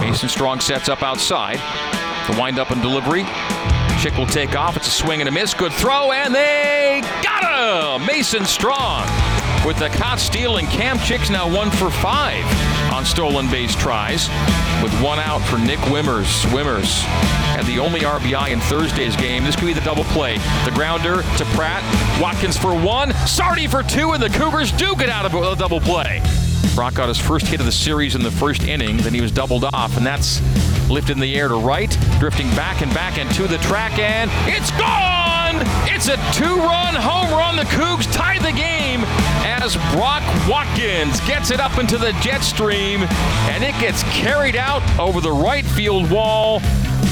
Mason Strong sets up outside. The wind-up and delivery. Chick will take off. It's a swing and a miss. Good throw, and they got him! Mason Strong with the caught steal, and Cam Chick's now 1 for 5 on stolen base tries. With one out for Nick Wimmers. Wimmers had the only RBI in Thursday's game. This could be the double play. The grounder to Pratt. Watkins for 1. Sardi for 2, and the Cougars do get out of a double play. Brock got his first hit of the series in the first inning. Then he was doubled off, and that's lifted in the air to right, drifting back and back and to the track, and it's gone! It's a 2-run home run. The Cougs tied the game as Brock Watkins gets it up into the jet stream, and it gets carried out over the right field wall.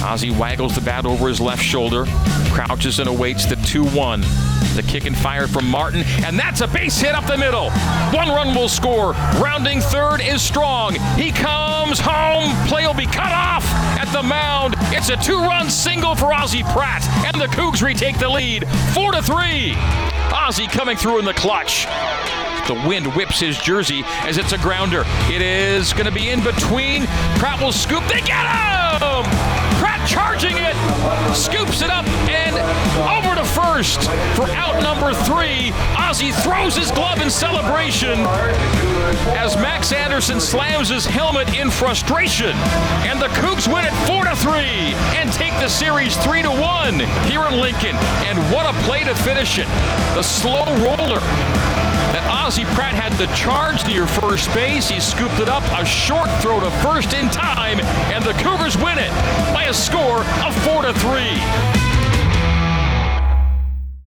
Ozzie waggles the bat over his left shoulder, crouches and awaits the 2-1. The kick and fire from Martin, and that's a base hit up the middle. One run will score. Rounding third is Strong. He comes home. Play will be cut off at the mound. It's a 2-run single for Ozzie Pratt, and the Cougs retake the lead, 4-3. Ozzie coming through in the clutch. The wind whips his jersey as it's a grounder. It is going to be in between. Pratt will scoop. They get him! Pratt charging it, scoops it up, and over to first for out number 3. Ozzie throws his glove in celebration as Max Anderson slams his helmet in frustration. And the Cougs win it 4-3 and take the series 3-1 here in Lincoln. And what a play to finish it. The slow roller. That Ozzie Pratt had the charge near first base. He scooped it up, a short throw to first in time, and the Cougars win it by a score of 4-3.